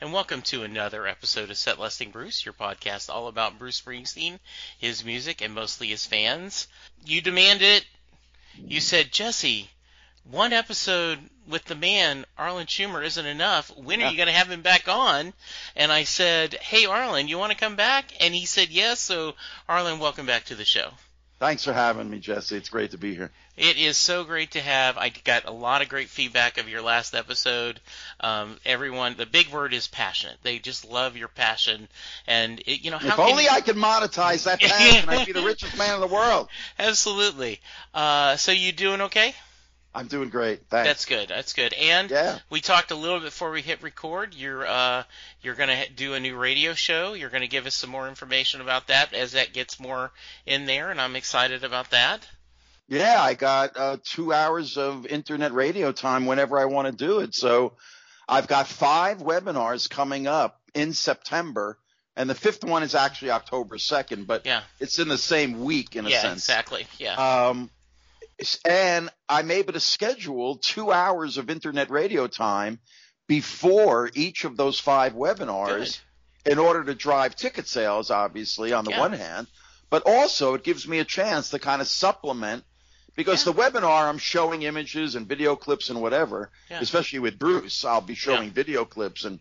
and welcome to another episode of Set Lusting Bruce, your podcast all about Bruce Springsteen, his music, and mostly his fans. You demanded it. You said, Jesse, one episode with the man, Arlen Schumer, isn't enough. When are you going to have him back on? And I said, hey, Arlen, you want to come back? And he said yes, so Arlen, welcome back to the show. Thanks for having me, Jesse. It's great to be here. It is so great to have. I got a lot of great feedback of your last episode. Everyone, the big word is passionate. They just love your passion. And it, you know, I could monetize that passion, I'd be the richest man in the world. Absolutely. So you doing okay? I'm doing great. Thanks. That's good. That's good. And we talked a little bit before we hit record. You're going to do a new radio show. You're going to give us some more information about that as that gets more in there, and I'm excited about that. Yeah, I got 2 hours of internet radio time whenever I want to do it. So I've got 5 webinars coming up in September, and the 5th one is actually October 2nd, but it's in the same week in a sense. Yeah, exactly. Yeah. And I'm able to schedule 2 hours of internet radio time before each of those 5 webinars in order to drive ticket sales, obviously, on the one hand. But also it gives me a chance to kind of supplement, because the webinar, I'm showing images and video clips and whatever, especially with Bruce. I'll be showing video clips and,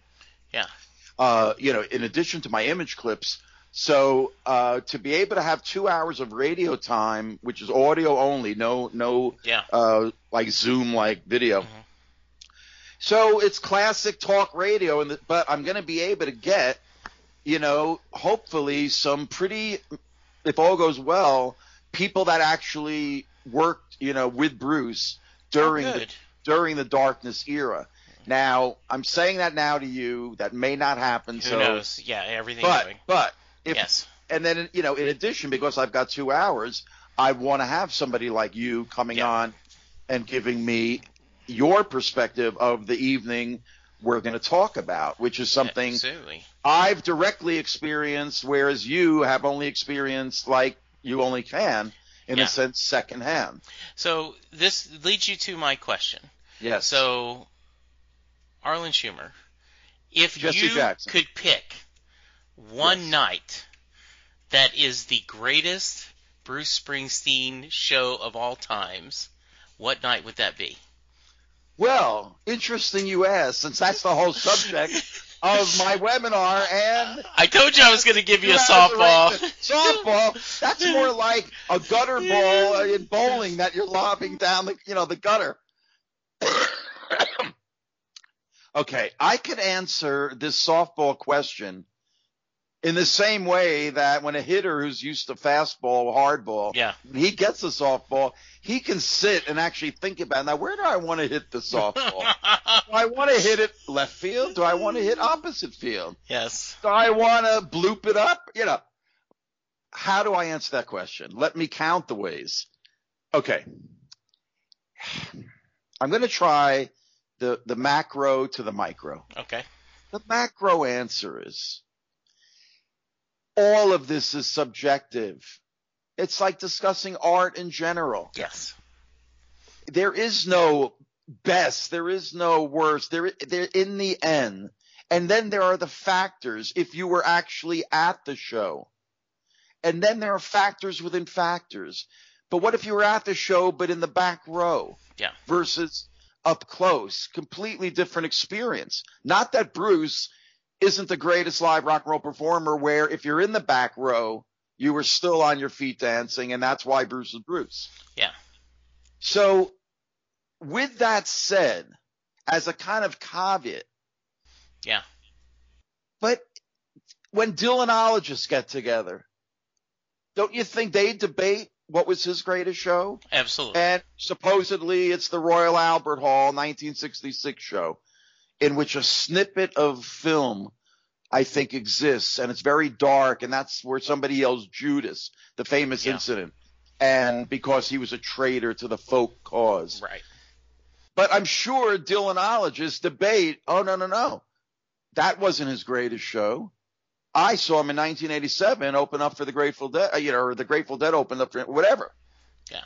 in addition to my image clips. So to be able to have 2 hours of radio time, which is audio only, like Zoom, like video. Mm-hmm. So it's classic talk radio, but I'm going to be able to get, hopefully some pretty, if all goes well, people that actually worked, with Bruce during the Darkness era. Now, I'm saying that now to you, that may not happen. Who knows? Yeah, everything's going. And then, in addition, because I've got 2 hours, I want to have somebody like you coming on and giving me your perspective of the evening we're going to talk about, which is something I've directly experienced, whereas you have only experienced like you only can, in a sense, secondhand. So this leads you to my question. Yes. So Arlen Schumer, if Jesse Jackson could pick one night that is the greatest Bruce Springsteen show of all times, what night would that be? Well, interesting you ask, since that's the whole subject of my webinar. And I told you I was going to give you a softball. Softball? That's more like a gutter ball in bowling that you're lobbing down the gutter. Okay, I could answer this softball question in the same way that when a hitter who's used to fastball, hardball, when he gets a softball, he can sit and actually think about, now, where do I want to hit the softball? Do I want to hit it left field? Do I want to hit opposite field? Yes. Do I want to bloop it up? How do I answer that question? Let me count the ways. Okay. I'm going to try the macro to the micro. Okay. The macro answer is, all of this is subjective. It's like discussing art in general. Yes. There is no best. There is no worst. There in the end. And then there are the factors if you were actually at the show. And then there are factors within factors. But what if you were at the show but in the back row? Yeah. Versus up close. Completely different experience. Not that Bruce isn't the greatest live rock and roll performer, where if you're in the back row, you were still on your feet dancing, and that's why Bruce is Bruce. Yeah. So with that said, as a kind of caveat. Yeah. But when Dylanologists get together, don't you think they debate what was his greatest show? Absolutely. And supposedly it's the Royal Albert Hall 1966 show, in which a snippet of film, I think, exists, and it's very dark, and that's where somebody yells Judas, the famous incident, and because he was a traitor to the folk cause. Right. But I'm sure Dylanologists debate, oh, no, that wasn't his greatest show. I saw him in 1987 open up for the Grateful Dead, or the Grateful Dead opened up for whatever. Yeah.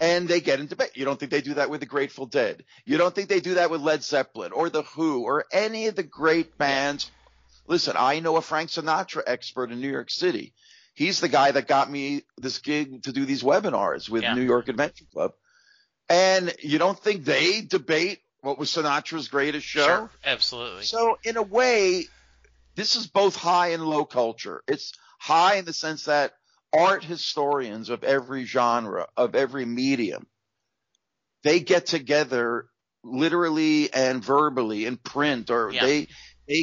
and they get into bed. You don't think they do that with the Grateful Dead. You don't think they do that with Led Zeppelin or The Who or any of the great bands. Listen, I know a Frank Sinatra expert in New York City. He's the guy that got me this gig to do these webinars with New York Adventure Club. And you don't think they debate what was Sinatra's greatest show? Sure, absolutely. So in a way, this is both high and low culture. It's high in the sense that art historians of every genre, of every medium, they get together literally and verbally in print, or they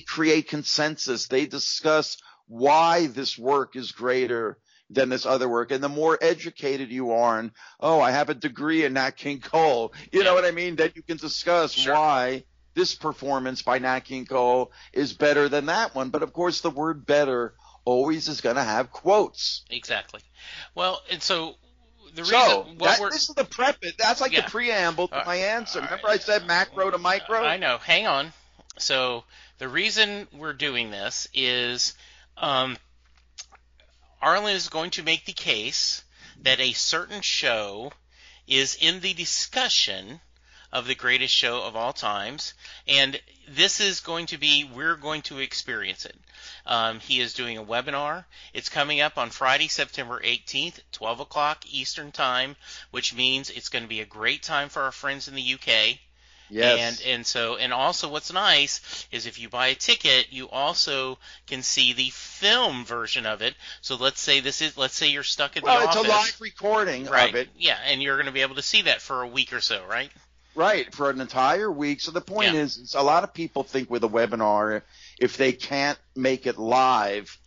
create consensus. They discuss why this work is greater than this other work. And the more educated you are, and I have a degree in Nat King Cole, you know what I mean? Then you can discuss why this performance by Nat King Cole is better than that one. But of course, the word better always is going to have quotes. Exactly. Well, and so the reason this is the prep. That's like the preamble to my answer. Remember I said macro to micro? I know. Hang on. So the reason we're doing this is Arlen is going to make the case that a certain show is in the discussion of the greatest show of all times, and this is going to be – we're going to experience it. He is doing a webinar. It's coming up on Friday, September 18th, 12 o'clock Eastern Time, which means it's going to be a great time for our friends in the UK. Yes. And also what's nice is if you buy a ticket, you also can see the film version of it. So let's say you're stuck in the office. Well, it's a live recording of it. Yeah, and you're going to be able to see that for a week or so, right? Right, for an entire week. So the point is a lot of people think with a webinar, if they can't make it live,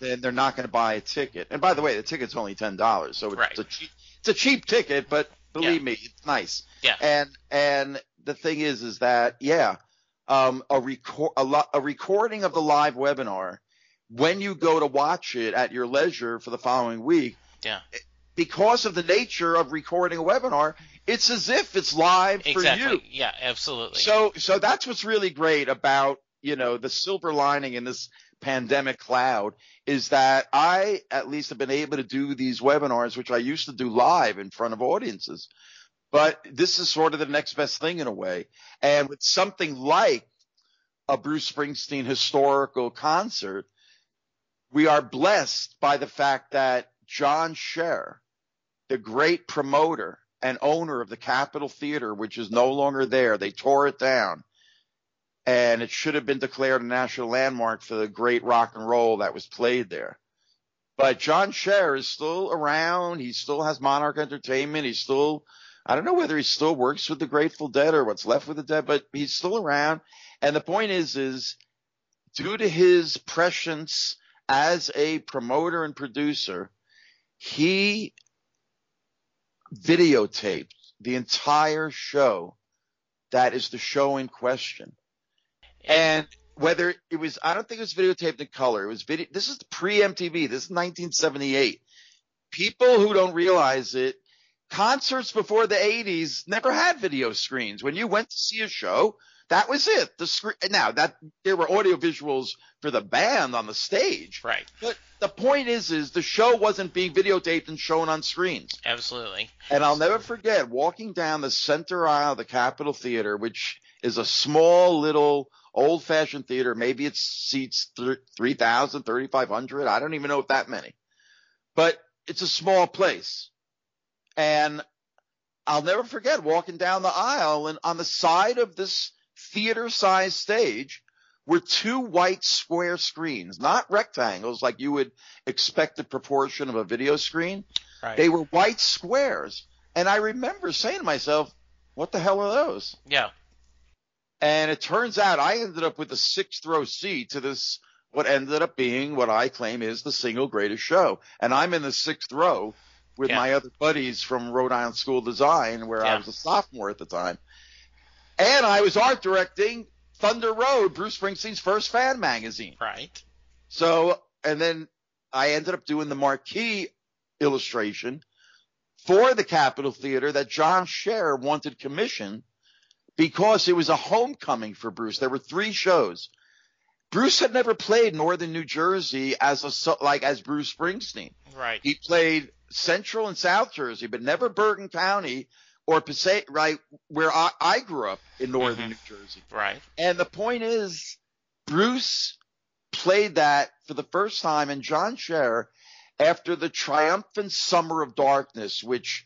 then they're not going to buy a ticket. And by the way, the ticket's only $10, so it's a cheap ticket, but believe me, it's nice. Yeah. And the thing is that a recording of the live webinar, when you go to watch it at your leisure for the following week, because of the nature of recording a webinar, it's as if it's live for you. Yeah, absolutely. So that's what's really great about, the silver lining in this pandemic cloud is that I at least have been able to do these webinars, which I used to do live in front of audiences. But this is sort of the next best thing in a way. And with something like a Bruce Springsteen historical concert, we are blessed by the fact that John Scher, the great promoter and owner of the Capitol Theater, which is no longer there. They tore it down, and it should have been declared a national landmark for the great rock and roll that was played there. But John Scher is still around. He still has Monarch Entertainment. He's still – I don't know whether he still works with the Grateful Dead or what's left with the Dead, but he's still around. And the point is due to his prescience as a promoter and producer, he videotaped the entire show that is the show in question. And whether it was – I don't think it was videotaped in color. It was video. This is pre-MTV. This is 1978. People who don't realize it, concerts before the 80s never had video screens. When you went to see a show, that was it. The screen. Now that there were audio visuals for the band on the stage, right? But the point is the show wasn't being videotaped and shown on screens. Absolutely. And I'll never forget walking down the center aisle of the Capitol Theater, which is a small little old-fashioned theater. Maybe it seats 3,000, 3,500. I don't even know if that many, but it's a small place. And I'll never forget walking down the aisle, and on the side of this theater-sized stage were two white square screens, not rectangles like you would expect the proportion of a video screen. Right. They were white squares. And I remember saying to myself, what the hell are those? Yeah. And it turns out I ended up with a sixth-row seat to this, what ended up being what I claim is the single greatest show. And I'm in the sixth row with my other buddies from Rhode Island School of Design, where I was a sophomore at the time. And I was art directing Thunder Road, Bruce Springsteen's first fan magazine. Right. So – and then I ended up doing the marquee illustration for the Capitol Theater that John Scher wanted commissioned because it was a homecoming for Bruce. There were three shows. Bruce had never played Northern New Jersey as Bruce Springsteen. Right. He played Central and South Jersey, but never Bergen County or Passaic, right, where I grew up in northern New Jersey. Right. And the point is, Bruce played that for the first time, and John Scher, after the triumphant Summer of Darkness, which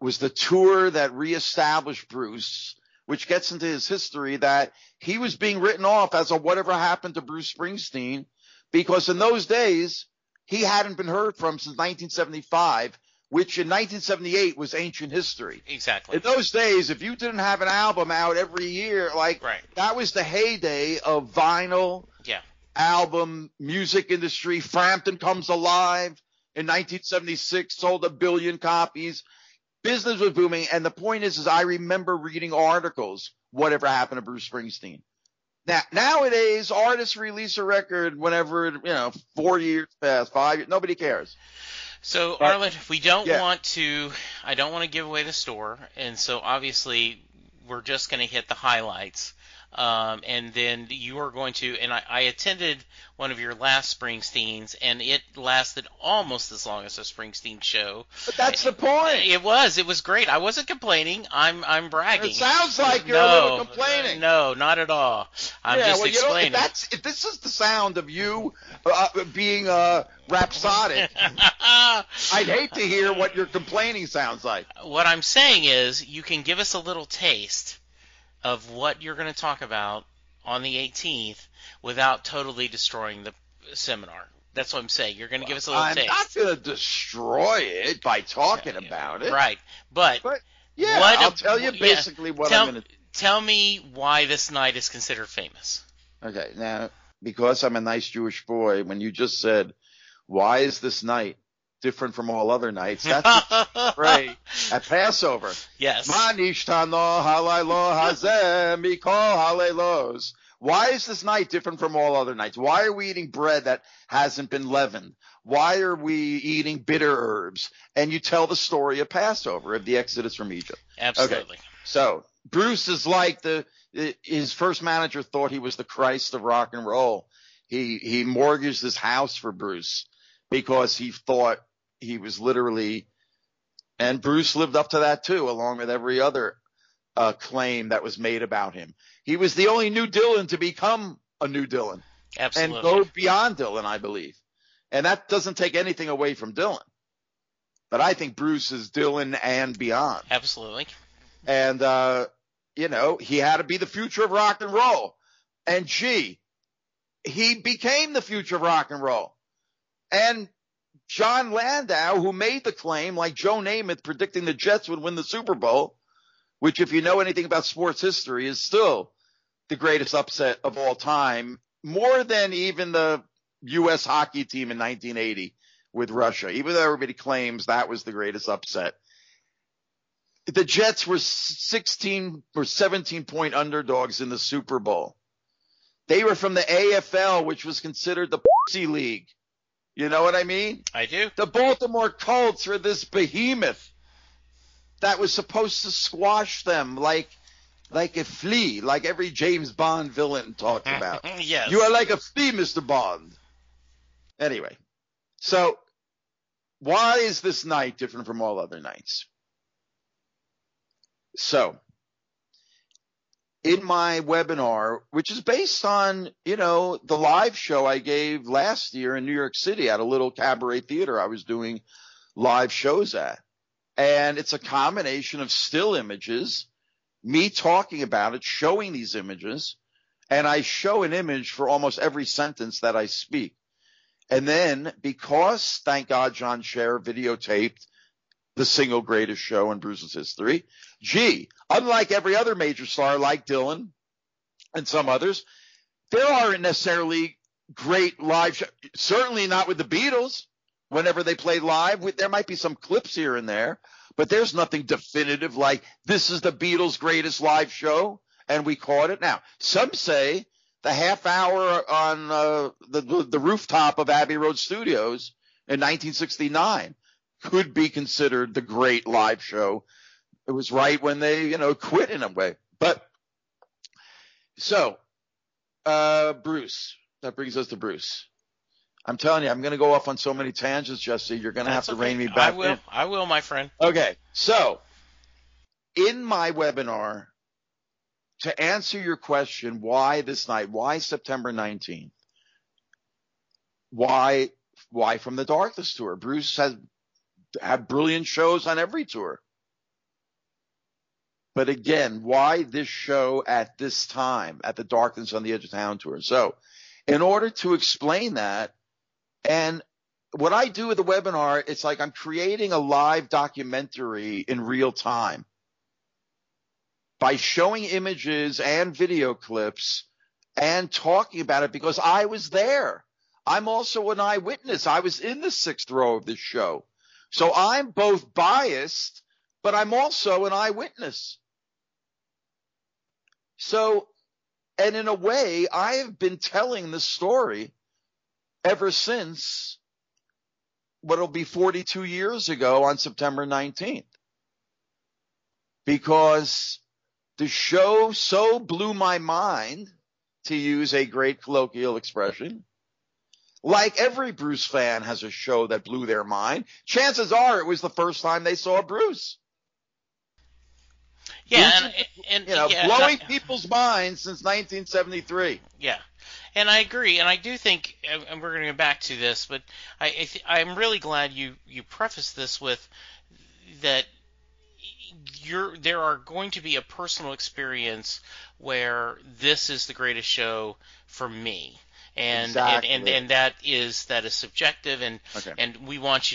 was the tour that reestablished Bruce, which gets into his history that he was being written off as a whatever happened to Bruce Springsteen, because in those days he hadn't been heard from since 1975, which in 1978 was ancient history. Exactly. In those days, if you didn't have an album out every year, like that was the heyday of vinyl, album, music industry. Frampton Comes Alive in 1976 sold 1 billion copies. Business was booming, and the point is I remember reading articles, whatever happened to Bruce Springsteen. Now, nowadays, artists release a record whenever, 4 years past, 5 years, nobody cares. So, but, Arlen, we don't want to – I don't want to give away the store, and so obviously we're just going to hit the highlights. And then you are going to – and I attended one of your last Springsteens, and it lasted almost as long as a Springsteen show. But that's the point. It was. It was great. I wasn't complaining. I'm bragging. It sounds like you're a little complaining. No, not at all. I'm just explaining. If this is the sound of you being rhapsodic, I'd hate to hear what your complaining sounds like. What I'm saying is you can give us a little taste of what you're going to talk about on the 18th without totally destroying the seminar. That's what I'm saying. You're going to give us a little taste. I'm not going to destroy it by talking about it. Right. But I'll tell you basically what I'm going to do. Tell me why this night is considered famous. Okay. Now, because I'm a nice Jewish boy, when you just said, why is this night different from all other nights? That's right. At Passover. Yes. Why is this night different from all other nights? Why are we eating bread that hasn't been leavened? Why are we eating bitter herbs? And you tell the story of Passover, of the Exodus from Egypt. Absolutely. Okay. So Bruce is like his first manager thought he was the Christ of rock and roll. He mortgaged his house for Bruce, because he thought he was literally – and Bruce lived up to that too, along with every other claim that was made about him. He was the only new Dylan to become a new Dylan. Absolutely. And go beyond Dylan, I believe. And that doesn't take anything away from Dylan. But I think Bruce is Dylan and beyond. Absolutely. And, he had to be the future of rock and roll. And, he became the future of rock and roll. And John Landau, who made the claim, like Joe Namath predicting the Jets would win the Super Bowl, which if you know anything about sports history is still the greatest upset of all time, more than even the U.S. hockey team in 1980 with Russia, even though everybody claims that was the greatest upset. The Jets were 16 or 17-point underdogs in the Super Bowl. They were from the AFL, which was considered the Pussy League. You know what I mean? I do. The Baltimore Colts were this behemoth that was supposed to squash them like a flea, like every James Bond villain talked about. Yes. You are like a flea, Mr. Bond. Anyway, so why is this night different from all other nights? So in my webinar, which is based on, the live show I gave last year in New York City at a little cabaret theater I was doing live shows at. And it's a combination of still images, me talking about it, showing these images, and I show an image for almost every sentence that I speak. And then because, thank God, John Scher videotaped the single greatest show in Bruce's history. Unlike every other major star like Dylan and some others, there aren't necessarily great live shows, certainly not with the Beatles. Whenever they played live, there might be some clips here and there, but there's nothing definitive like this is the Beatles' greatest live show, and we caught it. Now, some say the half hour on the rooftop of Abbey Road Studios in 1969 could be considered the great live show. It was right when they, quit in a way. But so, Bruce, that brings us to Bruce. I'm telling you, I'm going to go off on so many tangents, Jesse. You're going to have to rein me back in. I will, my friend. Okay. So in my webinar, to answer your question, why this night? Why September 19th? Why from the Darkness tour? Bruce has had brilliant shows on every tour. But again, why this show at this time, at the Darkness on the Edge of Town tour? So in order to explain that, and what I do with the webinar, it's like I'm creating a live documentary in real time by showing images and video clips and talking about it because I was there. I'm also an eyewitness. I was in the sixth row of this show. So I'm both biased, but I'm also an eyewitness. So, and in a way, I have been telling this story ever since what'll be 42 years ago on September 19th. Because the show so blew my mind, to use a great colloquial expression. Like every Bruce fan has a show that blew their mind, chances are it was the first time they saw Bruce. Yeah, blowing people's minds since 1973. Yeah, and I agree, and I do think, and we're going to go back to this, but I'm really glad you prefaced this with that there are going to be a personal experience where this is the greatest show for me. And, exactly. and that is subjective, and okay. And we want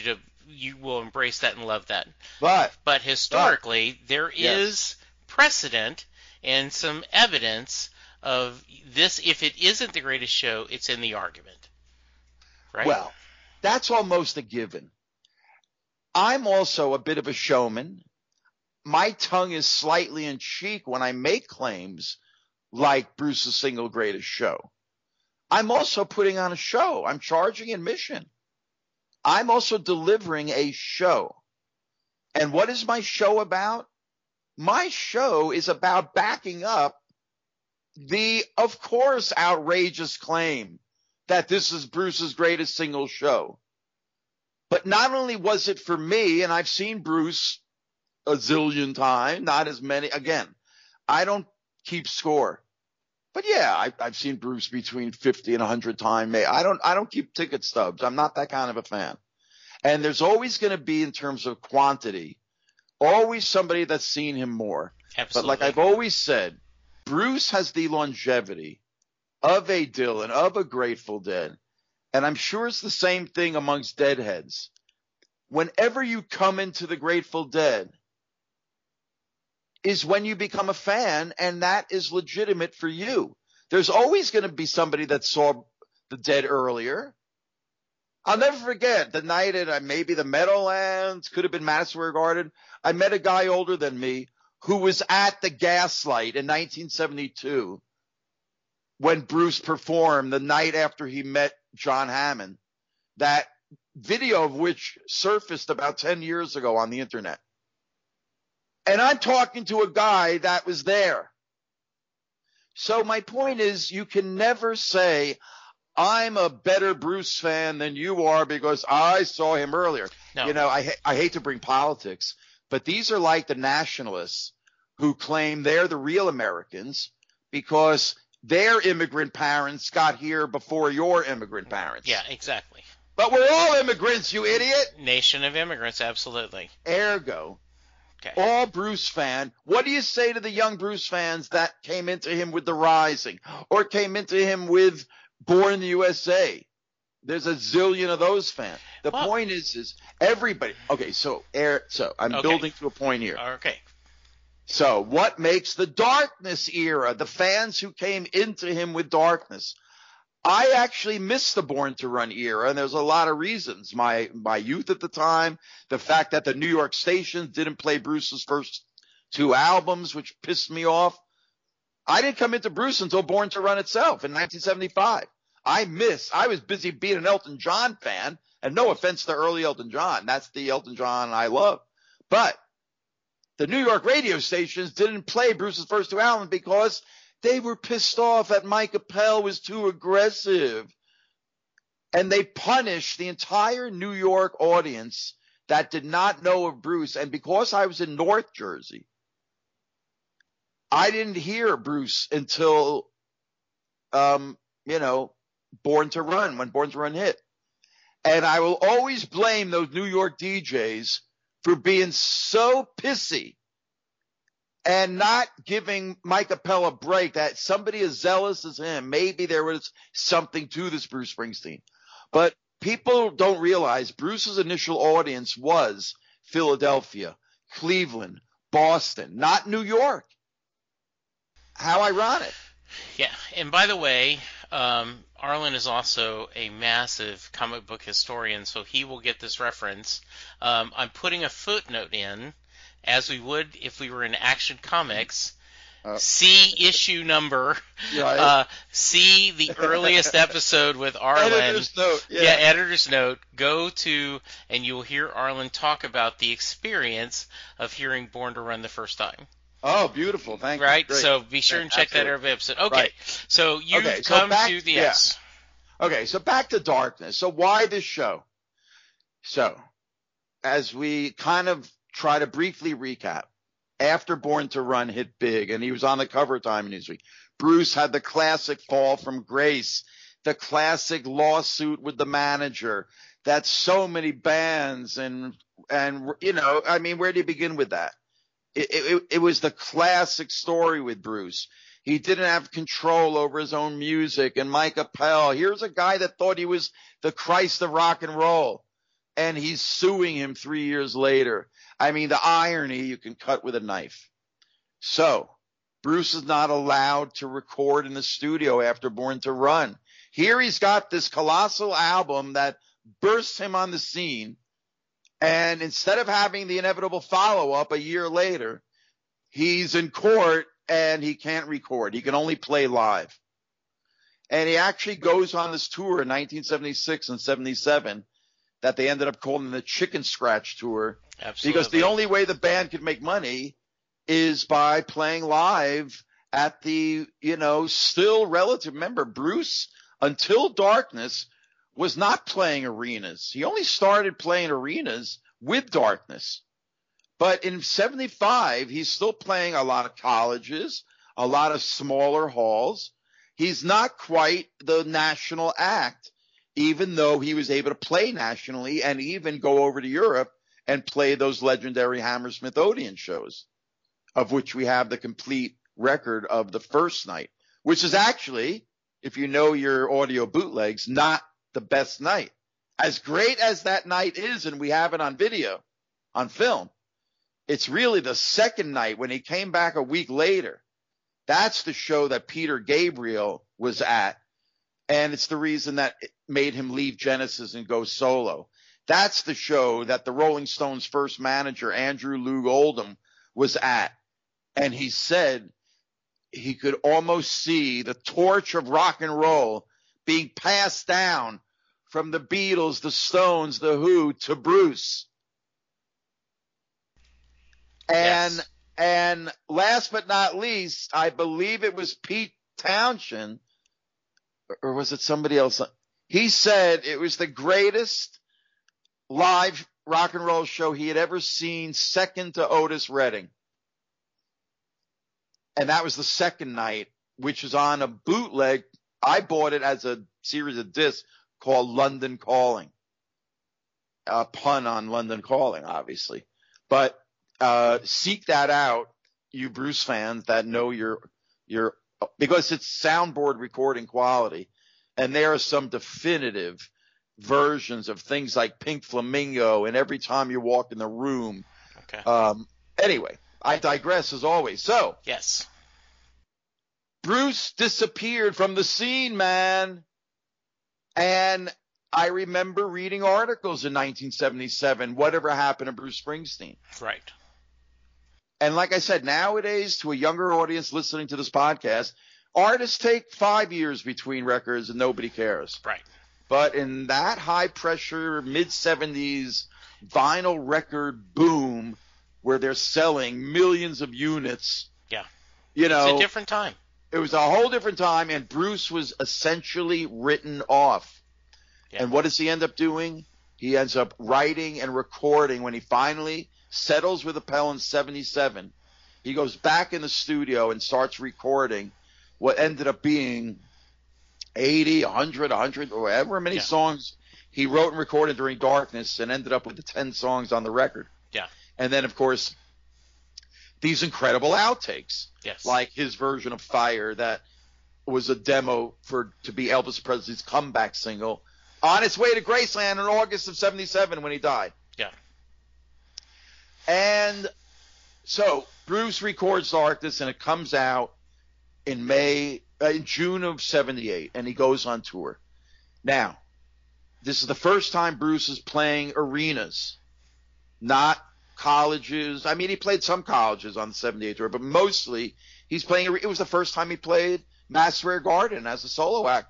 you will embrace that and love that. But historically, there is precedent and some evidence of this. If it isn't the greatest show, it's in the argument, right? Well, that's almost a given. I'm also a bit of a showman. My tongue is slightly in cheek when I make claims like Bruce's single greatest show. I'm also putting on a show. I'm charging admission. I'm also delivering a show. And what is my show about? My show is about backing up the, of course, outrageous claim that this is Bruce's greatest single show. But not only was it for me, and I've seen Bruce a zillion times, not as many. Again, I don't keep score. But yeah, I've seen Bruce between 50 and 100 times. I don't keep ticket stubs. I'm not that kind of a fan. And there's always going to be, in terms of quantity, always somebody that's seen him more. Absolutely. But like I've always said, Bruce has the longevity of a Dylan, of a Grateful Dead. And I'm sure it's the same thing amongst Deadheads. Whenever you come into the Grateful Dead is when you become a fan, and that is legitimate for you. There's always going to be somebody that saw the Dead earlier. I'll never forget the night at maybe the Meadowlands, could have been Madison Square Garden. I met a guy older than me who was at the Gaslight in 1972 when Bruce performed the night after he met John Hammond, that video of which surfaced about 10 years ago on the internet. And I'm talking to a guy that was there. So my point is, you can never say, I'm a better Bruce fan than you are because I saw him earlier. No. You know, I hate to bring politics, but these are like the nationalists who claim they're the real Americans because their immigrant parents got here before your immigrant parents. Yeah, exactly. But we're all immigrants, you idiot. Nation of immigrants, absolutely. Ergo. Okay. All Bruce fan, what do you say to the young Bruce fans that came into him with The Rising or came into him with Born in the USA? There's a zillion of those fans. The point is everybody – okay, so I'm building to a point here. Okay. So what makes the Darkness era, the fans who came into him with Darkness? I actually missed the Born to Run era, and there's a lot of reasons. My youth at the time, the fact that the New York stations didn't play Bruce's first two albums, which pissed me off. I didn't come into Bruce until Born to Run itself in 1975. I was busy being an Elton John fan, and no offense to early Elton John. That's the Elton John I love. But the New York radio stations didn't play Bruce's first two albums because they were pissed off that Mike Appel was too aggressive. And they punished the entire New York audience that did not know of Bruce. And because I was in North Jersey, I didn't hear Bruce until, Born to Run, when Born to Run hit. And I will always blame those New York DJs for being so pissy and not giving Mike Appel a break, that somebody as zealous as him, maybe there was something to this Bruce Springsteen. But people don't realize Bruce's initial audience was Philadelphia, Cleveland, Boston, not New York. How ironic. Yeah, and by the way, Arlen is also a massive comic book historian, so he will get this reference. I'm putting a footnote in, as we would if we were in Action Comics. See issue number. Yeah, see the earliest episode with Arlen. Editor's note. Yeah, editor's note. Go to, and you'll hear Arlen talk about the experience of hearing Born to Run the first time. Oh, beautiful. Thank you. Right? So be sure and check that every episode. Okay. Right. So you've come to the yes. Yeah. Okay, so back to Darkness. So why this show? So as we kind of try to briefly recap, after Born to Run hit big and he was on the cover of Time and Newsweek, Bruce had the classic fall from grace, the classic lawsuit with the manager that so many bands and I mean, where do you begin with that? It was the classic story with Bruce. He didn't have control over his own music. And Mike Appel, here's a guy that thought he was the Christ of rock and roll, and he's suing him 3 years later. I mean, the irony you can cut with a knife. So Bruce is not allowed to record in the studio after Born to Run. Here he's got this colossal album that bursts him on the scene. And instead of having the inevitable follow-up a year later, he's in court and he can't record. He can only play live. And he actually goes on this tour in 1976 and 77 that they ended up calling the Chicken Scratch Tour. Absolutely. Because the only way the band could make money is by playing live at the, still relative. Remember, Bruce, until Darkness, was not playing arenas. He only started playing arenas with Darkness. But in 75, he's still playing a lot of colleges, a lot of smaller halls. He's not quite the national act, even though he was able to play nationally and even go over to Europe and play those legendary Hammersmith Odeon shows, of which we have the complete record of the first night, which is actually, if you know your audio bootlegs, not the best night. As great as that night is, and we have it on video, on film, it's really the second night when he came back a week later. That's the show that Peter Gabriel was at, and it's the reason that it made him leave Genesis and go solo. That's the show that the Rolling Stones' first manager, Andrew Lug Oldham, was at, and he said he could almost see the torch of rock and roll being passed down from the Beatles, the Stones, the Who to Bruce. And yes. And last but not least, I believe it was Pete Townshend, or was it somebody else? He said it was the greatest live rock and roll show he had ever seen, second to Otis Redding. And that was the second night, which is on a bootleg. I bought it as a series of discs called London Calling, a pun on London Calling, obviously. But seek that out, you Bruce fans that know your because it's soundboard recording quality, and there are some definitive versions of things like Pink Flamingo and Every Time You Walk in the Room. Okay. Anyway, I digress as always. So yes. Bruce disappeared from the scene, man. And I remember reading articles in 1977, whatever happened to Bruce Springsteen. Right. And like I said, nowadays, to a younger audience listening to this podcast, artists take 5 years between records and nobody cares. Right. But in that high-pressure, mid-'70s vinyl record boom where they're selling millions of units. Yeah. It's a different time. It was a whole different time, and Bruce was essentially written off. Yeah. And what does he end up doing? He ends up writing and recording. When he finally settles with Appel in 77, he goes back in the studio and starts recording what ended up being 80, 100, 100, or however many songs he wrote and recorded during Darkness, and ended up with the 10 songs on the record. Yeah. And then, of course, these incredible outtakes. Yes. Like his version of Fire that was a demo to be Elvis Presley's comeback single on its way to Graceland in August of 77 when he died. Yeah. And so Bruce records Darkness, and it comes out in June of 78, and he goes on tour. Now, this is the first time Bruce is playing arenas, not colleges. I mean, he played some colleges on the 78 tour, but mostly he's playing. It was the first time he played Madison Square Garden as a solo act,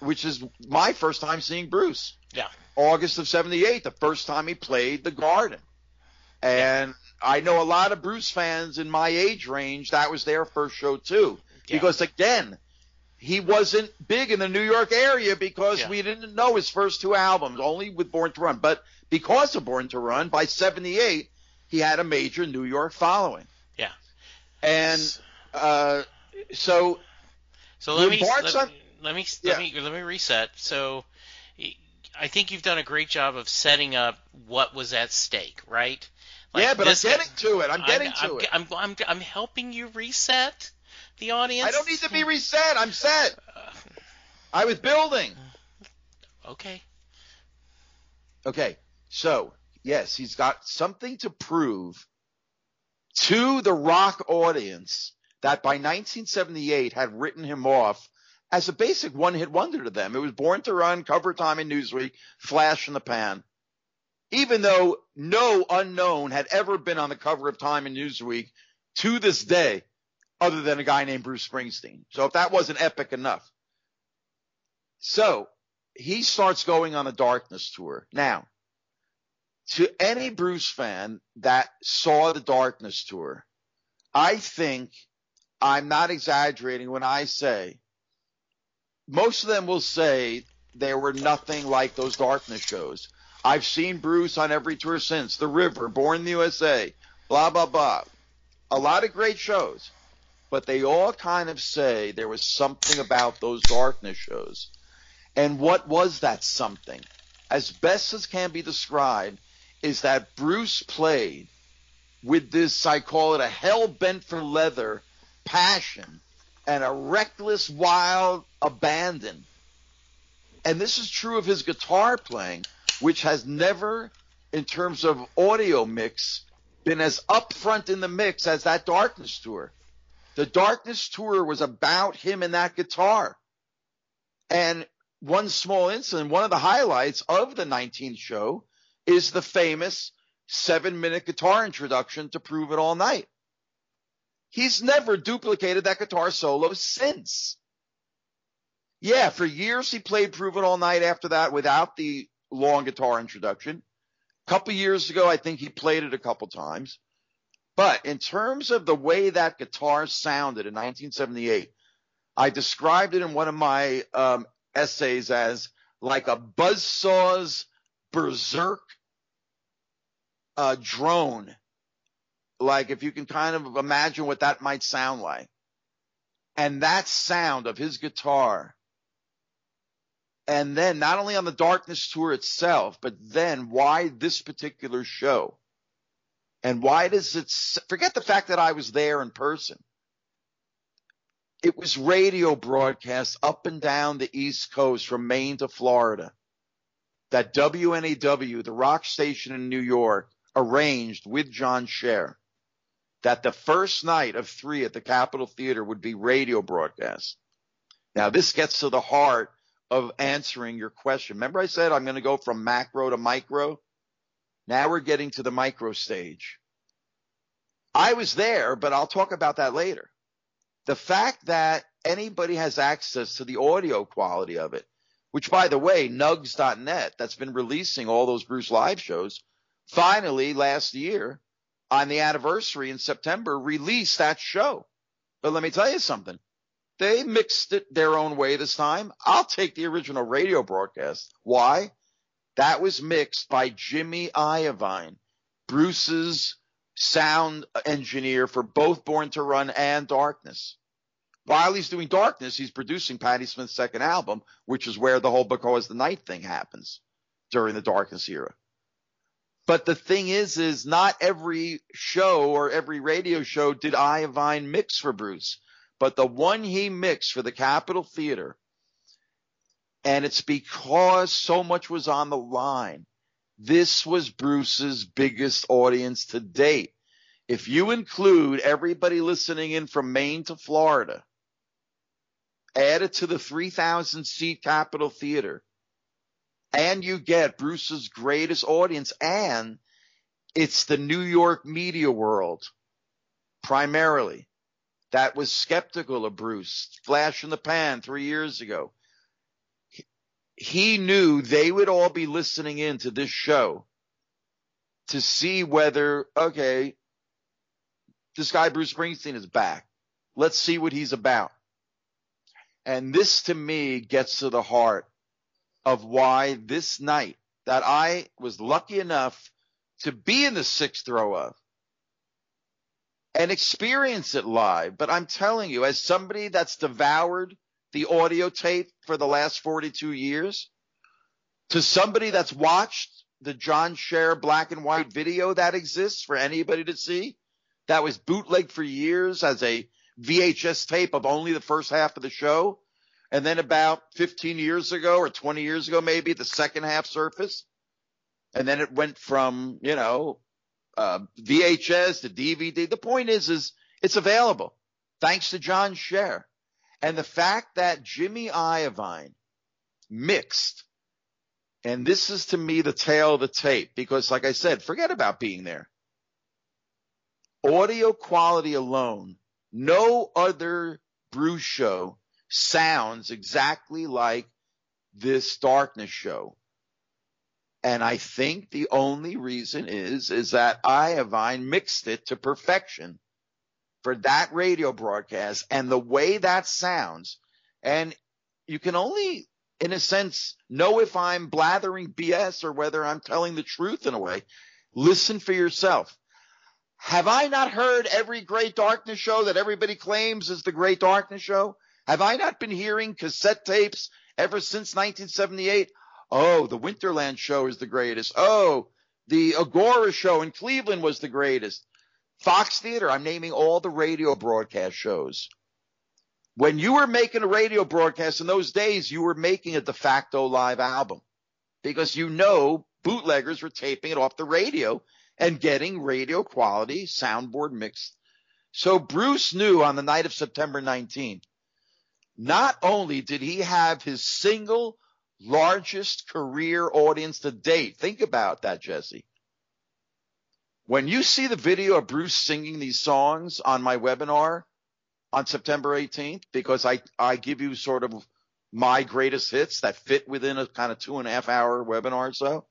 which is my first time seeing Bruce. Yeah. August of 78, the first time he played the Garden. And I know a lot of Bruce fans in my age range, that was their first show too. Yeah. Because, again, he wasn't big in the New York area because we didn't know his first two albums, only with Born to Run. But because of Born to Run, by 78, he had a major New York following. Yeah. And so let me reset. So I think you've done a great job of setting up what was at stake, right? Like but I'm getting to it. I'm helping you reset the audience. I don't need to be reset. I'm set. I was building. Okay. So, yes, he's got something to prove to the rock audience that by 1978 had written him off as a basic one-hit wonder to them. It was Born to Run, cover time in Newsweek, flash in the pan. Even though no unknown had ever been on the cover of Time and Newsweek to this day, other than a guy named Bruce Springsteen. So if that wasn't epic enough. So he starts going on a Darkness tour. Now, to any Bruce fan that saw the Darkness tour, I think I'm not exaggerating when I say most of them will say there were nothing like those Darkness shows. I've seen Bruce on every tour since. The River, Born in the USA, blah, blah, blah. A lot of great shows. But they all kind of say there was something about those Darkness shows. And what was that something? As best as can be described is that Bruce played with this, I call it a hell-bent-for-leather passion and a reckless, wild abandon. And this is true of his guitar playing, which has never, in terms of audio mix, been as upfront in the mix as that Darkness tour. The Darkness tour was about him and that guitar. And one small incident, one of the highlights of the 19th show is the famous 7-minute guitar introduction to Prove It All Night. He's never duplicated that guitar solo since. Yeah, for years he played Prove It All Night after that without the long guitar introduction. A couple years ago, I think he played it a couple times. But in terms of the way that guitar sounded in 1978, I described it in one of my essays as like a buzzsaw's berserk drone. Like if you can kind of imagine what that might sound like. And that sound of his guitar. And then not only on the Darkness tour itself, but then why this particular show? And why does it – forget the fact that I was there in person. It was radio broadcasts up and down the East Coast from Maine to Florida that WNAW, the rock station in New York, arranged with John Scher that the first night of 3 at the Capitol Theater would be radio broadcasts. Now, this gets to the heart of answering your question. Remember I said I'm going to go from macro to micro? Now we're getting to the micro stage. I was there, but I'll talk about that later. The fact that anybody has access to the audio quality of it, which, by the way, nugs.net, that's been releasing all those Bruce live shows, finally last year on the anniversary in September released that show. But let me tell you something. They mixed it their own way this time. I'll take the original radio broadcast. Why? That was mixed by Jimmy Iovine, Bruce's sound engineer for both Born to Run and Darkness. While he's doing Darkness, he's producing Patti Smith's second album, which is where the whole Because the Night thing happens during the Darkness era. But the thing is not every show or every radio show did Iovine mix for Bruce. But the one he mixed for the Capitol Theater, and it's because so much was on the line, this was Bruce's biggest audience to date. If you include everybody listening in from Maine to Florida, add it to the 3,000-seat Capitol Theater, and you get Bruce's greatest audience, and it's the New York media world primarily that was skeptical of Bruce. Flash in the pan 3 years ago. He knew they would all be listening in to this show to see whether, okay, this guy Bruce Springsteen is back. Let's see what he's about. And this, to me, gets to the heart of why this night that I was lucky enough to be in the sixth row of, and experience it live. But I'm telling you, as somebody that's devoured the audio tape for the last 42 years, to somebody that's watched the John Scher black and white video that exists for anybody to see, that was bootlegged for years as a VHS tape of only the first half of the show, and then about 15 years ago or 20 years ago maybe, the second half surfaced, and then it went from, VHS to DVD. The point is it's available thanks to John Scher. And the fact that Jimmy Iovine mixed, and this is to me the tale of the tape, because like I said, forget about being there. Audio quality alone, no other Bruce show sounds exactly like this Darkness show. And I think the only reason is that Iovine mixed it to perfection for that radio broadcast and the way that sounds. And you can only, in a sense, know if I'm blathering BS or whether I'm telling the truth in a way. Listen for yourself. Have I not heard every great Darkness show that everybody claims is the great Darkness show? Have I not been hearing cassette tapes ever since 1978? Oh, the Winterland show is the greatest. Oh, the Agora show in Cleveland was the greatest. Fox Theater, I'm naming all the radio broadcast shows. When you were making a radio broadcast in those days, you were making a de facto live album because bootleggers were taping it off the radio and getting radio quality soundboard mixed. So Bruce knew on the night of September 19th, not only did he have his single largest career audience to date. Think about that, Jesse. When you see the video of Bruce singing these songs on my webinar on September 18th, because I give you sort of my greatest hits that fit within a kind of 2.5 hour webinar or so,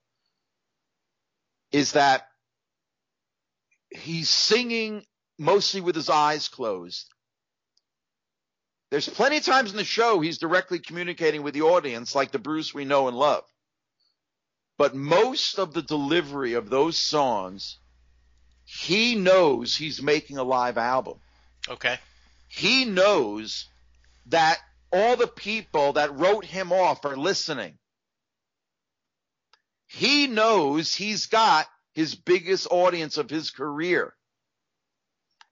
is that he's singing mostly with his eyes closed. There's plenty of times in the show he's directly communicating with the audience like the Bruce we know and love. But most of the delivery of those songs, he knows he's making a live album. Okay. He knows that all the people that wrote him off are listening. He knows he's got his biggest audience of his career.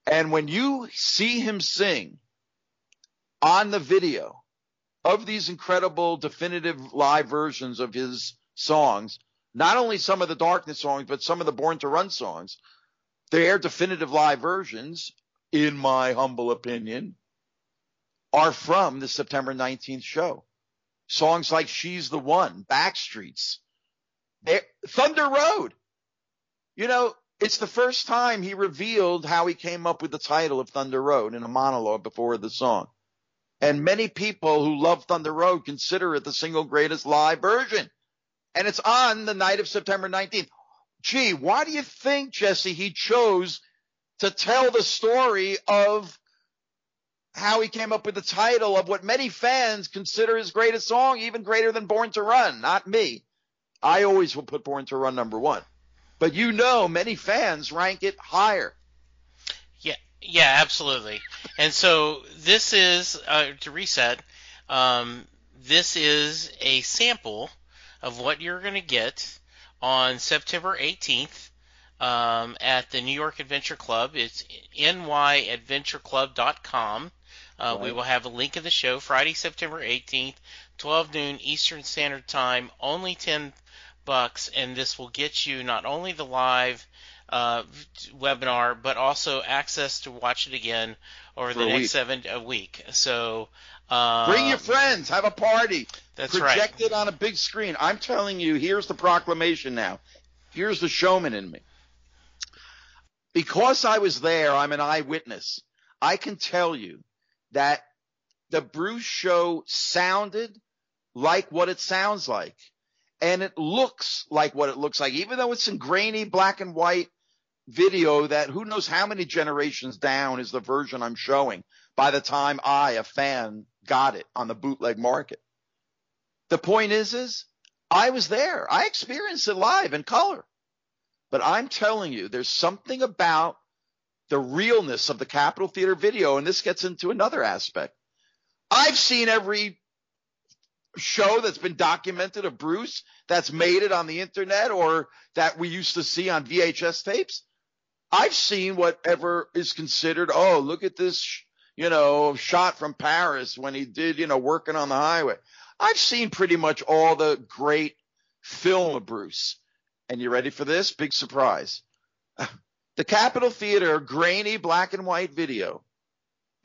And when you see him sing on the video of these incredible definitive live versions of his songs, not only some of the Darkness songs, but some of the Born to Run songs, their definitive live versions, in my humble opinion, are from the September 19th show. Songs like She's the One, Backstreets, Thunder Road. It's the first time he revealed how he came up with the title of Thunder Road in a monologue before the song. And many people who love Thunder Road consider it the single greatest live version. And it's on the night of September 19th. Gee, why do you think, Jesse, he chose to tell the story of how he came up with the title of what many fans consider his greatest song, even greater than Born to Run. Not me. I always will put Born to Run number one. But you know many fans rank it higher. Yeah, absolutely. And so this is, to reset, this is a sample of what you're going to get on September 18th at the New York Adventure Club. It's nyadventureclub.com. Right. We will have a link in the show, Friday, September 18th, 12 noon Eastern Standard Time, only $10, and this will get you not only the live webinar, but also access to watch it again over the next a week. So bring your friends, have a party. That's right. Project it on a big screen. I'm telling you, here's the proclamation now. Here's the showman in me. Because I was there, I'm an eyewitness. I can tell you that the Bruce show sounded like what it sounds like, and it looks like what it looks like, even though it's in grainy black and white video that who knows how many generations down is the version I'm showing by the time I, a fan, got it on the bootleg market. The point is I was there. I experienced it live in color. But I'm telling you, there's something about the realness of the Capitol Theater video, and this gets into another aspect. I've seen every show that's been documented of Bruce that's made it on the internet or that we used to see on VHS tapes. I've seen whatever is considered, oh, look at this, shot from Paris when he did, Working on the Highway. I've seen pretty much all the great film of Bruce. And you ready for this? Big surprise. The Capitol Theater grainy black and white video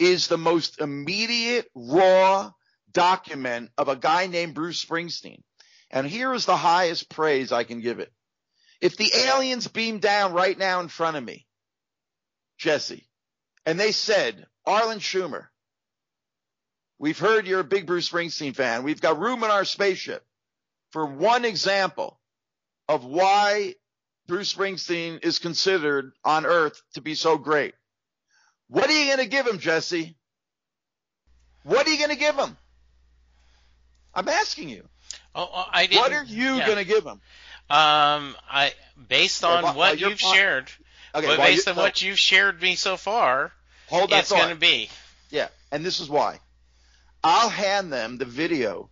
is the most immediate, raw document of a guy named Bruce Springsteen. And here is the highest praise I can give it. If the aliens beamed down right now in front of me, Jesse, and they said, Arlen Schumer, we've heard you're a big Bruce Springsteen fan. We've got room in our spaceship for one example of why Bruce Springsteen is considered on Earth to be so great. What are you going to give him, Jesse? What are you going to give him? I'm asking you. Oh, I didn't. What are you going to give him? Based on what you've shared, okay, based on what you've shared me so far, it's going to be. Yeah, and this is why. I'll hand them the video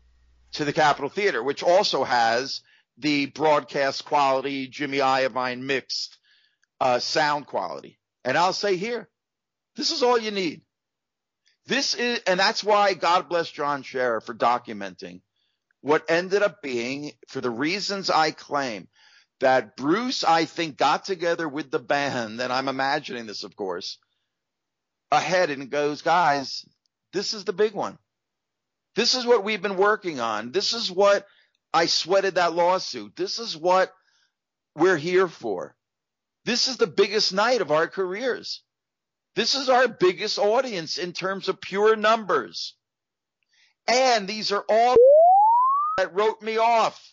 to the Capitol Theater, which also has the broadcast quality, Jimmy Iovine mixed sound quality. And I'll say here, this is all you need. This is, and that's why God bless John Scher for documenting what ended up being, for the reasons I claim, that Bruce, I think, got together with the band, and I'm imagining this, of course, ahead and goes, guys, this is the big one. This is what we've been working on. This is what I sweated that lawsuit. This is what we're here for. This is the biggest night of our careers. This is our biggest audience in terms of pure numbers. And these are all that wrote me off.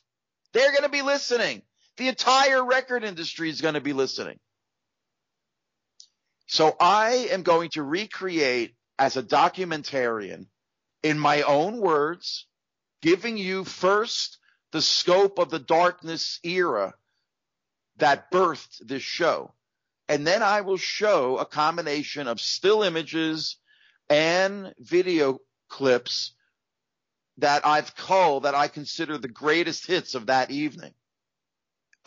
They're going to be listening. The entire record industry is going to be listening. So I am going to recreate as a documentarian, in my own words, giving you first the scope of the darkness era that birthed this show. And then I will show a combination of still images and video clips that I've culled that I consider the greatest hits of that evening.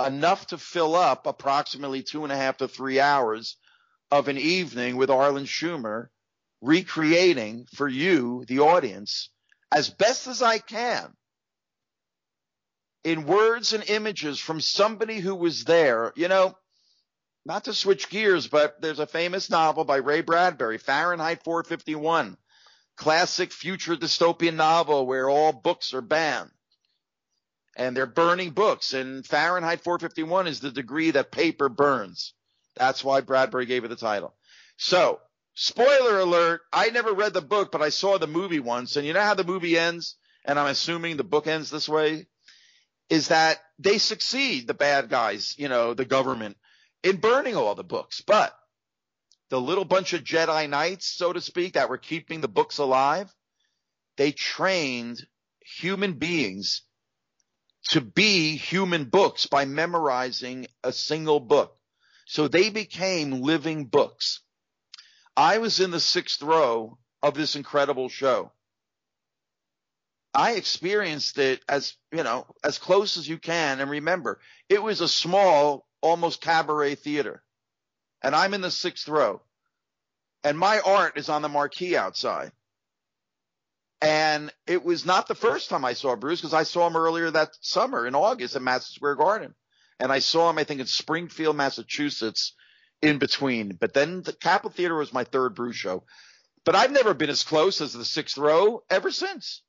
Enough to fill up approximately 2.5 to 3 hours of an evening with Arlen Schumer, recreating for you, the audience, as best as I can in words and images from somebody who was there. Not to switch gears, but there's a famous novel by Ray Bradbury, Fahrenheit 451, classic future dystopian novel where all books are banned and they're burning books. And Fahrenheit 451 is the degree that paper burns. That's why Bradbury gave it the title. So, spoiler alert, I never read the book, but I saw the movie once. And you know how the movie ends, and I'm assuming the book ends this way, is that they succeed, the bad guys, the government, in burning all the books. But the little bunch of Jedi Knights, so to speak, that were keeping the books alive, they trained human beings to be human books by memorizing a single book. So they became living books. I was in the sixth row of this incredible show. I experienced it as, you know, as close as you can. And remember, it was a small, almost cabaret theater. And I'm in the sixth row. And my art is on the marquee outside. And it was not the first time I saw Bruce, because I saw him earlier that summer in August at Madison Square Garden. And I saw him, I think, in Springfield, Massachusetts in between. But then the Capitol Theater was my third Bruce show. But I've never been as close as the sixth row ever since.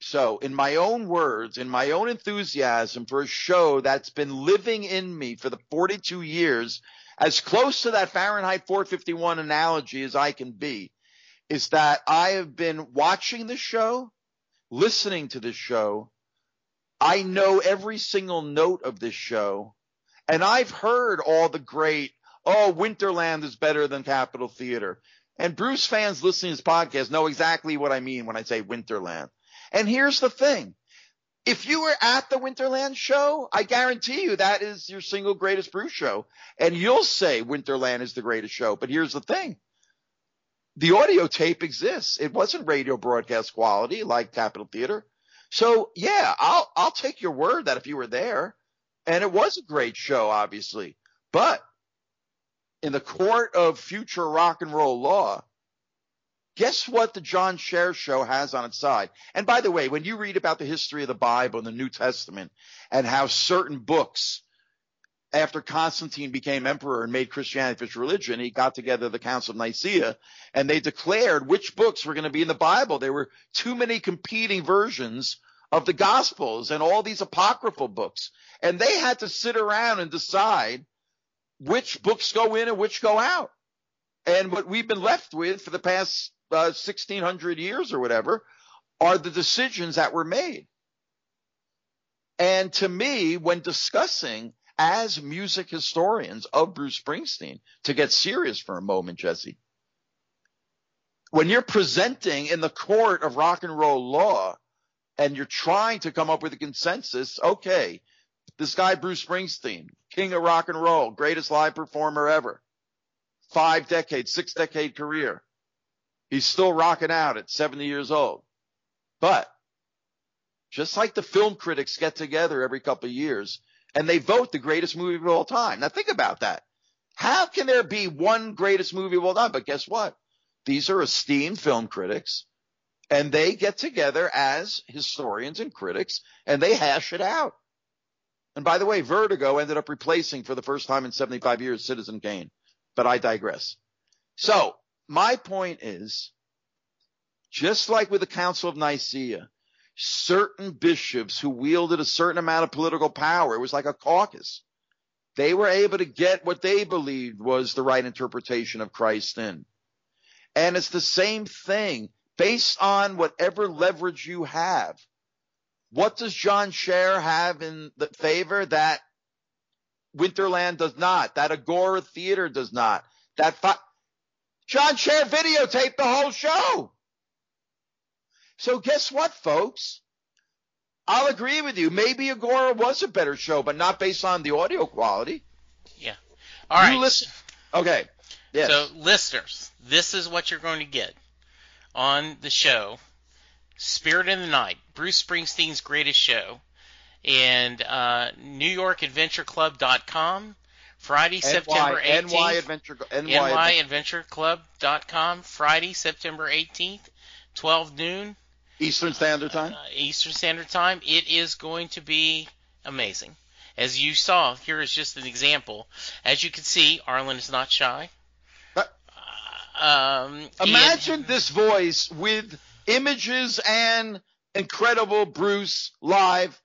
So in my own words, in my own enthusiasm for a show that's been living in me for the 42 years, as close to that Fahrenheit 451 analogy as I can be, is that I have been watching the show, listening to the show. I know every single note of this show, and I've heard all the great, oh, Winterland is better than Capitol Theater. And Bruce fans listening to this podcast know exactly what I mean when I say Winterland. And here's the thing. If you were at the Winterland show, I guarantee you that is your single greatest Bruce show. And you'll say Winterland is the greatest show. But here's the thing. The audio tape exists. It wasn't radio broadcast quality like Capitol Theater. So, yeah, I'll take your word that if you were there, and it was a great show, obviously. But in the court of future rock and roll law, guess what the John Scher show has on its side? And by the way, when you read about the history of the Bible and the New Testament and how certain books, after Constantine became emperor and made Christianity his religion, he got together the Council of Nicaea, and they declared which books were going to be in the Bible. There were too many competing versions of the Gospels and all these apocryphal books, and they had to sit around and decide which books go in and which go out. And what we've been left with for the past 1,600 years or whatever are the decisions that were made. And to me, when discussing as music historians of Bruce Springsteen, to get serious for a moment, Jesse, when you're presenting in the court of rock and roll law and you're trying to come up with a consensus, okay, this guy Bruce Springsteen, king of rock and roll, greatest live performer ever, 5-decade, 6-decade career. He's still rocking out at 70 years old. But just like the film critics get together every couple of years and they vote the greatest movie of all time. Now think about that. How can there be one greatest movie of all time? But guess what? These are esteemed film critics, and they get together as historians and critics, and they hash it out. And by the way, Vertigo ended up replacing for the first time in 75 years Citizen Kane. But I digress. So my point is, just like with the Council of Nicaea, certain bishops who wielded a certain amount of political power, it was like a caucus. They were able to get what they believed was the right interpretation of Christ in. And it's the same thing based on whatever leverage you have. What does John Scher have in the favor that Winterland does not, that Agora Theater does not, that John Scher videotaped the whole show. So guess what, folks? I'll agree with you. Maybe Agora was a better show, but not based on the audio quality. Yeah. All right. You listen. Okay. Yes. So, listeners, this is what you're going to get on the show, Spirit in the Night, Bruce Springsteen's greatest show. And NewYorkAdventureClub.com, Friday, September 18th. NYAdventureClub.com, Friday, September 18th, 12 noon. Eastern Standard Time. Eastern Standard Time. It is going to be amazing. As you saw, here is just an example. As you can see, Arlen is not shy. Imagine this voice with images and incredible Bruce live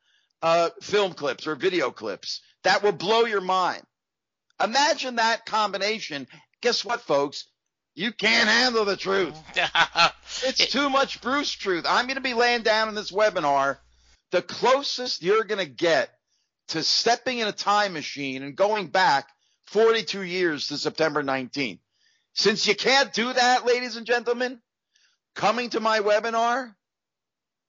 film clips or video clips that will blow your mind. Imagine that combination. Guess what, folks? You can't handle the truth. It's too much Bruce truth. I'm going to be laying down in this webinar the closest you're going to get to stepping in a time machine and going back 42 years to September 19th. Since you can't do that, ladies and gentlemen, coming to my webinar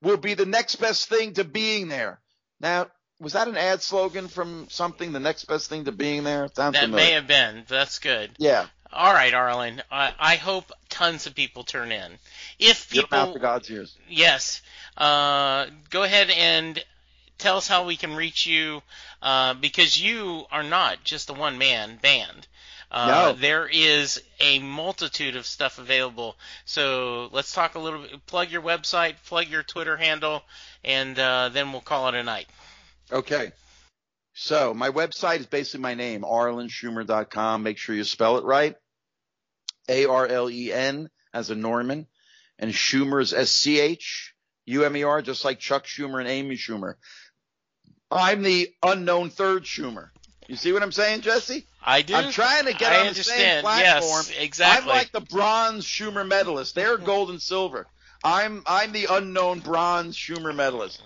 will be the next best thing to being there. Now, was that an ad slogan from something, the next best thing to being there? That may have been. That's good. Yeah. All right, Arlen. I hope tons of people turn in. If people, out to God's ears. Yes. Go ahead and tell us how we can reach you, because you are not just a one-man band. No. There is a multitude of stuff available. So let's talk a little bit. Plug your website, plug your Twitter handle, and then we'll call it a night. Okay. So my website is basically my name, arlenschumer.com. Make sure you spell it right. A-R-L-E-N as a Norman. And Schumer is S-C-H-U-M-E-R, just like Chuck Schumer and Amy Schumer. I'm the unknown third Schumer. You see what I'm saying, Jesse? I do. I'm trying to get on the same platform. Yes, exactly. I'm like the bronze Schumer medalist. They're gold and silver. I'm the unknown bronze Schumer medalist.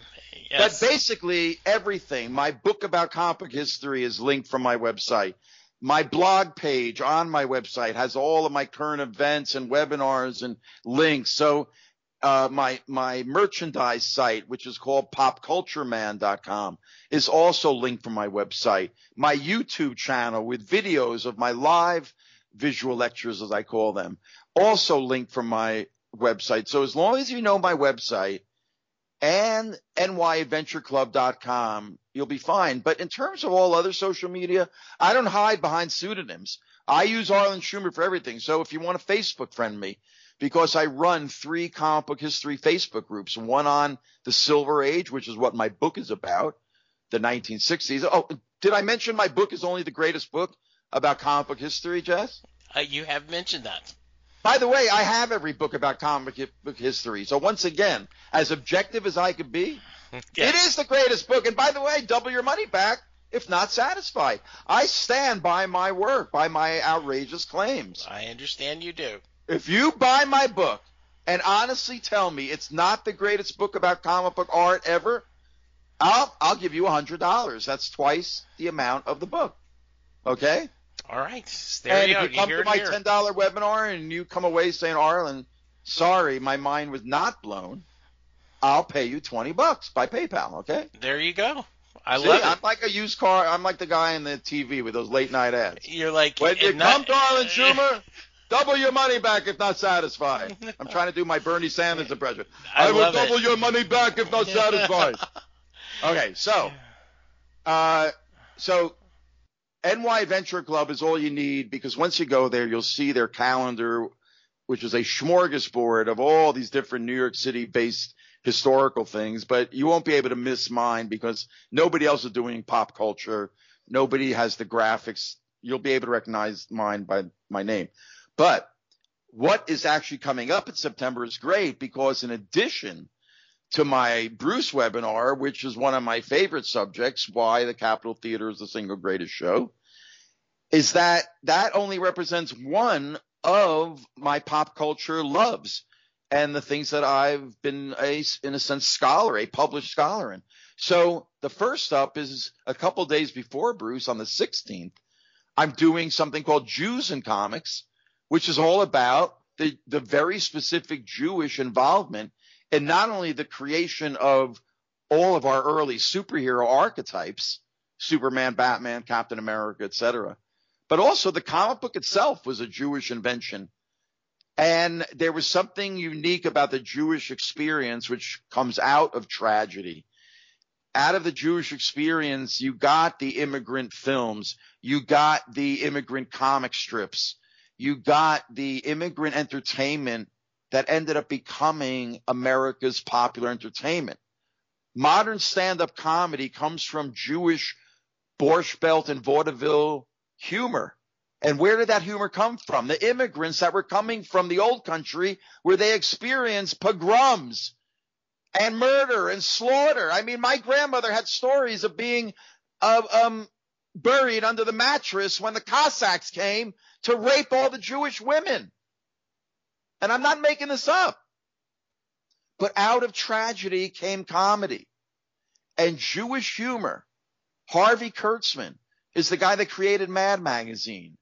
Yes. But basically everything, my book about comic history is linked from my website. My blog page on my website has all of my current events and webinars and links. So my merchandise site, which is called popcultureman.com, is also linked from my website. My YouTube channel with videos of my live visual lectures, as I call them, also linked from my website. So as long as you know my website and nyadventureclub.com, you'll be fine. But in terms of all other social media, I don't hide behind pseudonyms. I use Arlen Schumer for everything. So if you want to Facebook friend me, because I run 3 comic book history Facebook groups, one on the Silver Age, which is what my book is about, the 1960s. Oh, did I mention my book is only the greatest book about comic book history, Jess? You have mentioned that. By the way, I have every book about comic book history. So once again, as objective as I could be, It is the greatest book. And by the way, double your money back if not satisfied. I stand by my work, by my outrageous claims. I understand you do. If you buy my book and honestly tell me it's not the greatest book about comic book art ever, I'll give you $100. That's twice the amount of the book. Okay? All right. There you go. If you come to my $10 webinar and you come away saying, Arlen, sorry, my mind was not blown, I'll pay you $20 by PayPal. Okay? There you go. I love it. I'm like a used car. I'm like the guy in the TV with those late night ads. You're like, when you come to Arlen Schumer, double your money back if not satisfied. I'm trying to do my Bernie Sanders impression. I will double your money back if not satisfied. Okay, so NY Adventure Club is all you need, because once you go there, you'll see their calendar, which is a smorgasbord of all these different New York City-based historical things. But you won't be able to miss mine because nobody else is doing pop culture. Nobody has the graphics. You'll be able to recognize mine by my name. But what is actually coming up in September is great, because in addition to my Bruce webinar, which is one of my favorite subjects, why the Capitol Theater is the single greatest show, is that only represents one of my pop culture loves and the things that I've been, a published scholar in. So the first up is a couple days before Bruce, on the 16th, I'm doing something called Jews in Comics, which is all about the very specific Jewish involvement in not only the creation of all of our early superhero archetypes, Superman, Batman, Captain America, etc., but also the comic book itself was a Jewish invention. And there was something unique about the Jewish experience, which comes out of tragedy. Out of the Jewish experience, you got the immigrant films, you got the immigrant comic strips, you got the immigrant entertainment that ended up becoming America's popular entertainment. Modern stand-up comedy comes from Jewish Borscht Belt and vaudeville humor. And where did that humor come from? The immigrants that were coming from the old country, where they experienced pogroms and murder and slaughter. I mean, my grandmother had stories of being buried under the mattress when the Cossacks came to rape all the Jewish women. And I'm not making this up. But out of tragedy came comedy and Jewish humor. Harvey Kurtzman, is the guy that created Mad Magazine.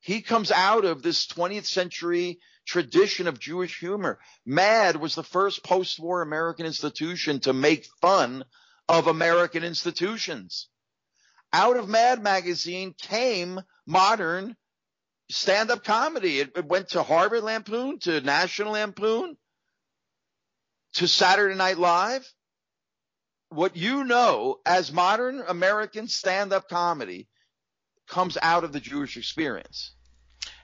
He comes out of this 20th century tradition of Jewish humor. Mad was the first post-war American institution to make fun of American institutions. Out of Mad Magazine came modern stand-up comedy. It went to Harvard Lampoon, to National Lampoon, to Saturday Night Live. What you know as modern American stand-up comedy comes out of the Jewish experience.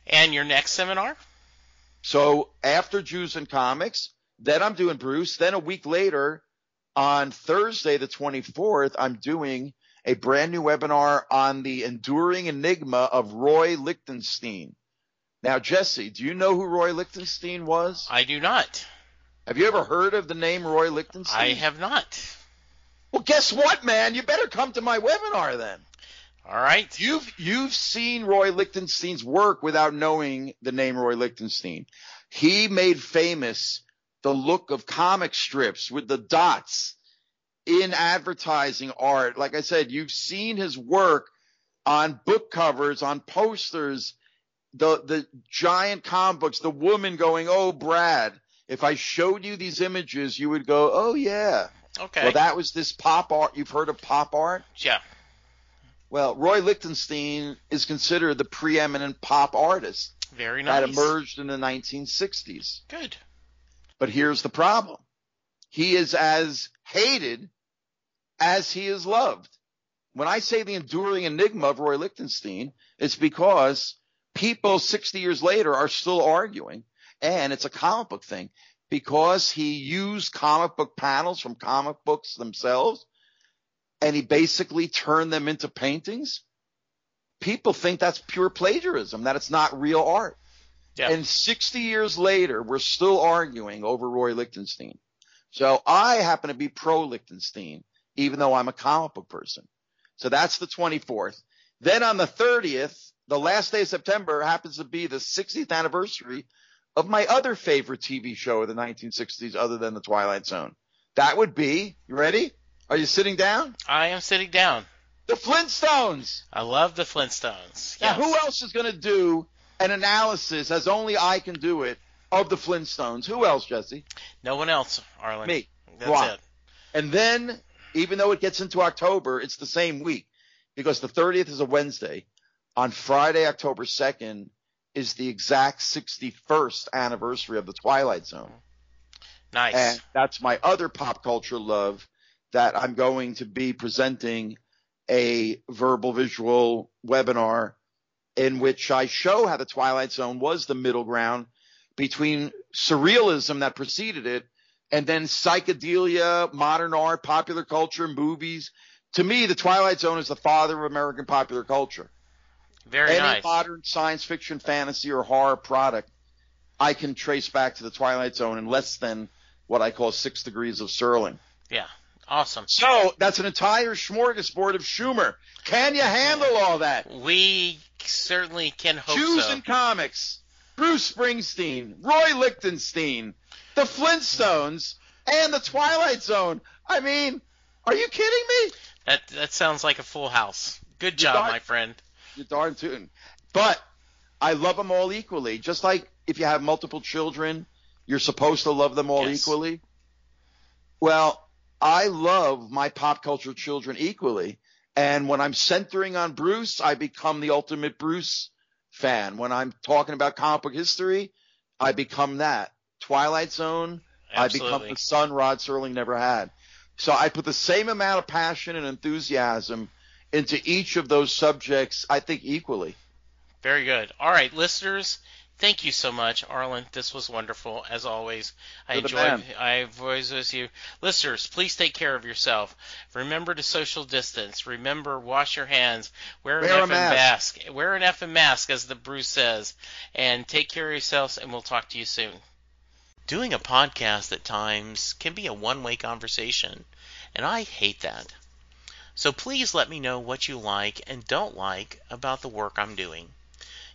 And your next seminar? So after Jews and Comics, then I'm doing Bruce. Then a week later, on Thursday the 24th, I'm doing a brand new webinar on the enduring enigma of Roy Lichtenstein. Now, Jesse, do you know who Roy Lichtenstein was? I do not. Have you ever heard of the name Roy Lichtenstein? I have not. Well, guess what, man? You better come to my webinar then. All right. You've seen Roy Lichtenstein's work without knowing the name Roy Lichtenstein. He made famous the look of comic strips with the dots in advertising art. Like I said, you've seen his work on book covers, on posters, the giant comic books, the woman going, "Oh, Brad, if I showed you these images, you would go, oh, yeah." Okay. Well, that was this pop art. You've heard of pop art? Yeah. Well, Roy Lichtenstein is considered the preeminent pop artist. Very nice. That emerged in the 1960s. Good. But here's the problem. He is as hated as he is loved. When I say the enduring enigma of Roy Lichtenstein, it's because people 60 years later are still arguing, and it's a comic book thing, because he used comic book panels from comic books themselves, and he basically turned them into paintings. People think that's pure plagiarism, that it's not real art. Yeah. And 60 years later, we're still arguing over Roy Lichtenstein. So I happen to be pro-Lichtenstein, even though I'm a comic book person. So that's the 24th. Then on the 30th, the last day of September, happens to be the 60th anniversary of my other favorite TV show of the 1960s other than The Twilight Zone. That would be – you ready? Are you sitting down? I am sitting down. The Flintstones. I love the Flintstones. Yes. Now, who else is going to do an analysis, as only I can do it, of the Flintstones? Who else, Jesse? No one else, Arlen. Me. That's it. And then, even though it gets into October, it's the same week, because the 30th is a Wednesday. On Friday, October 2nd, is the exact 61st anniversary of The Twilight Zone. Nice. And that's my other pop culture love, that I'm going to be presenting a verbal visual webinar in which I show how The Twilight Zone was the middle ground between surrealism that preceded it and then psychedelia, modern art, popular culture, movies. To me, The Twilight Zone is the father of American popular culture. Very nice. Any modern science fiction, fantasy, or horror product I can trace back to The Twilight Zone in less than what I call 6 degrees of Serling. Yeah. Awesome. So that's an entire smorgasbord of Schumer. Can you handle all that? We certainly can hope Jews so. Jews and Comics, Bruce Springsteen, Roy Lichtenstein, the Flintstones, and the Twilight Zone. I mean, are you kidding me? That sounds like a full house. Good job, my friend. You're darn tootin'. But I love them all equally. Just like if you have multiple children, you're supposed to love them all equally. Well, I love my pop culture children equally, and when I'm centering on Bruce, I become the ultimate Bruce fan. When I'm talking about comic book history, I become that. Twilight Zone, absolutely. I become the son Rod Serling never had. So I put the same amount of passion and enthusiasm into each of those subjects, I think, equally. Very good. All right, listeners. Thank you so much, Arlen. This was wonderful, as always. I enjoy with you. Listeners, please take care of yourself. Remember to social distance. Remember, wash your hands. Wear an effing mask. Wear an effing mask, as the Bruce says. And take care of yourselves, and we'll talk to you soon. Doing a podcast at times can be a one-way conversation, and I hate that. So please let me know what you like and don't like about the work I'm doing.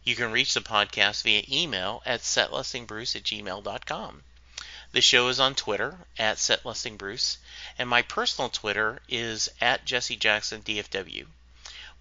You can reach the podcast via email at setlustingbruce@gmail.com. The show is on Twitter at setlustingbruce, and my personal Twitter is at @JesseJacksonDFW.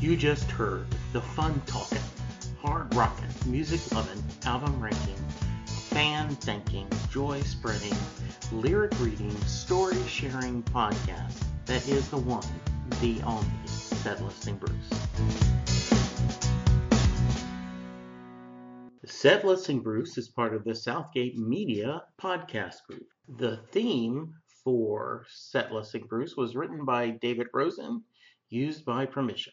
You just heard the fun talking, hard rocking, music loving, album ranking, fan thinking, joy spreading, lyric reading, story sharing podcast that is the one, the only, Set Lusting Bruce. Set Lusting Bruce is part of the Southgate Media podcast group. The theme for Set Lusting Bruce was written by David Rosen, used by permission.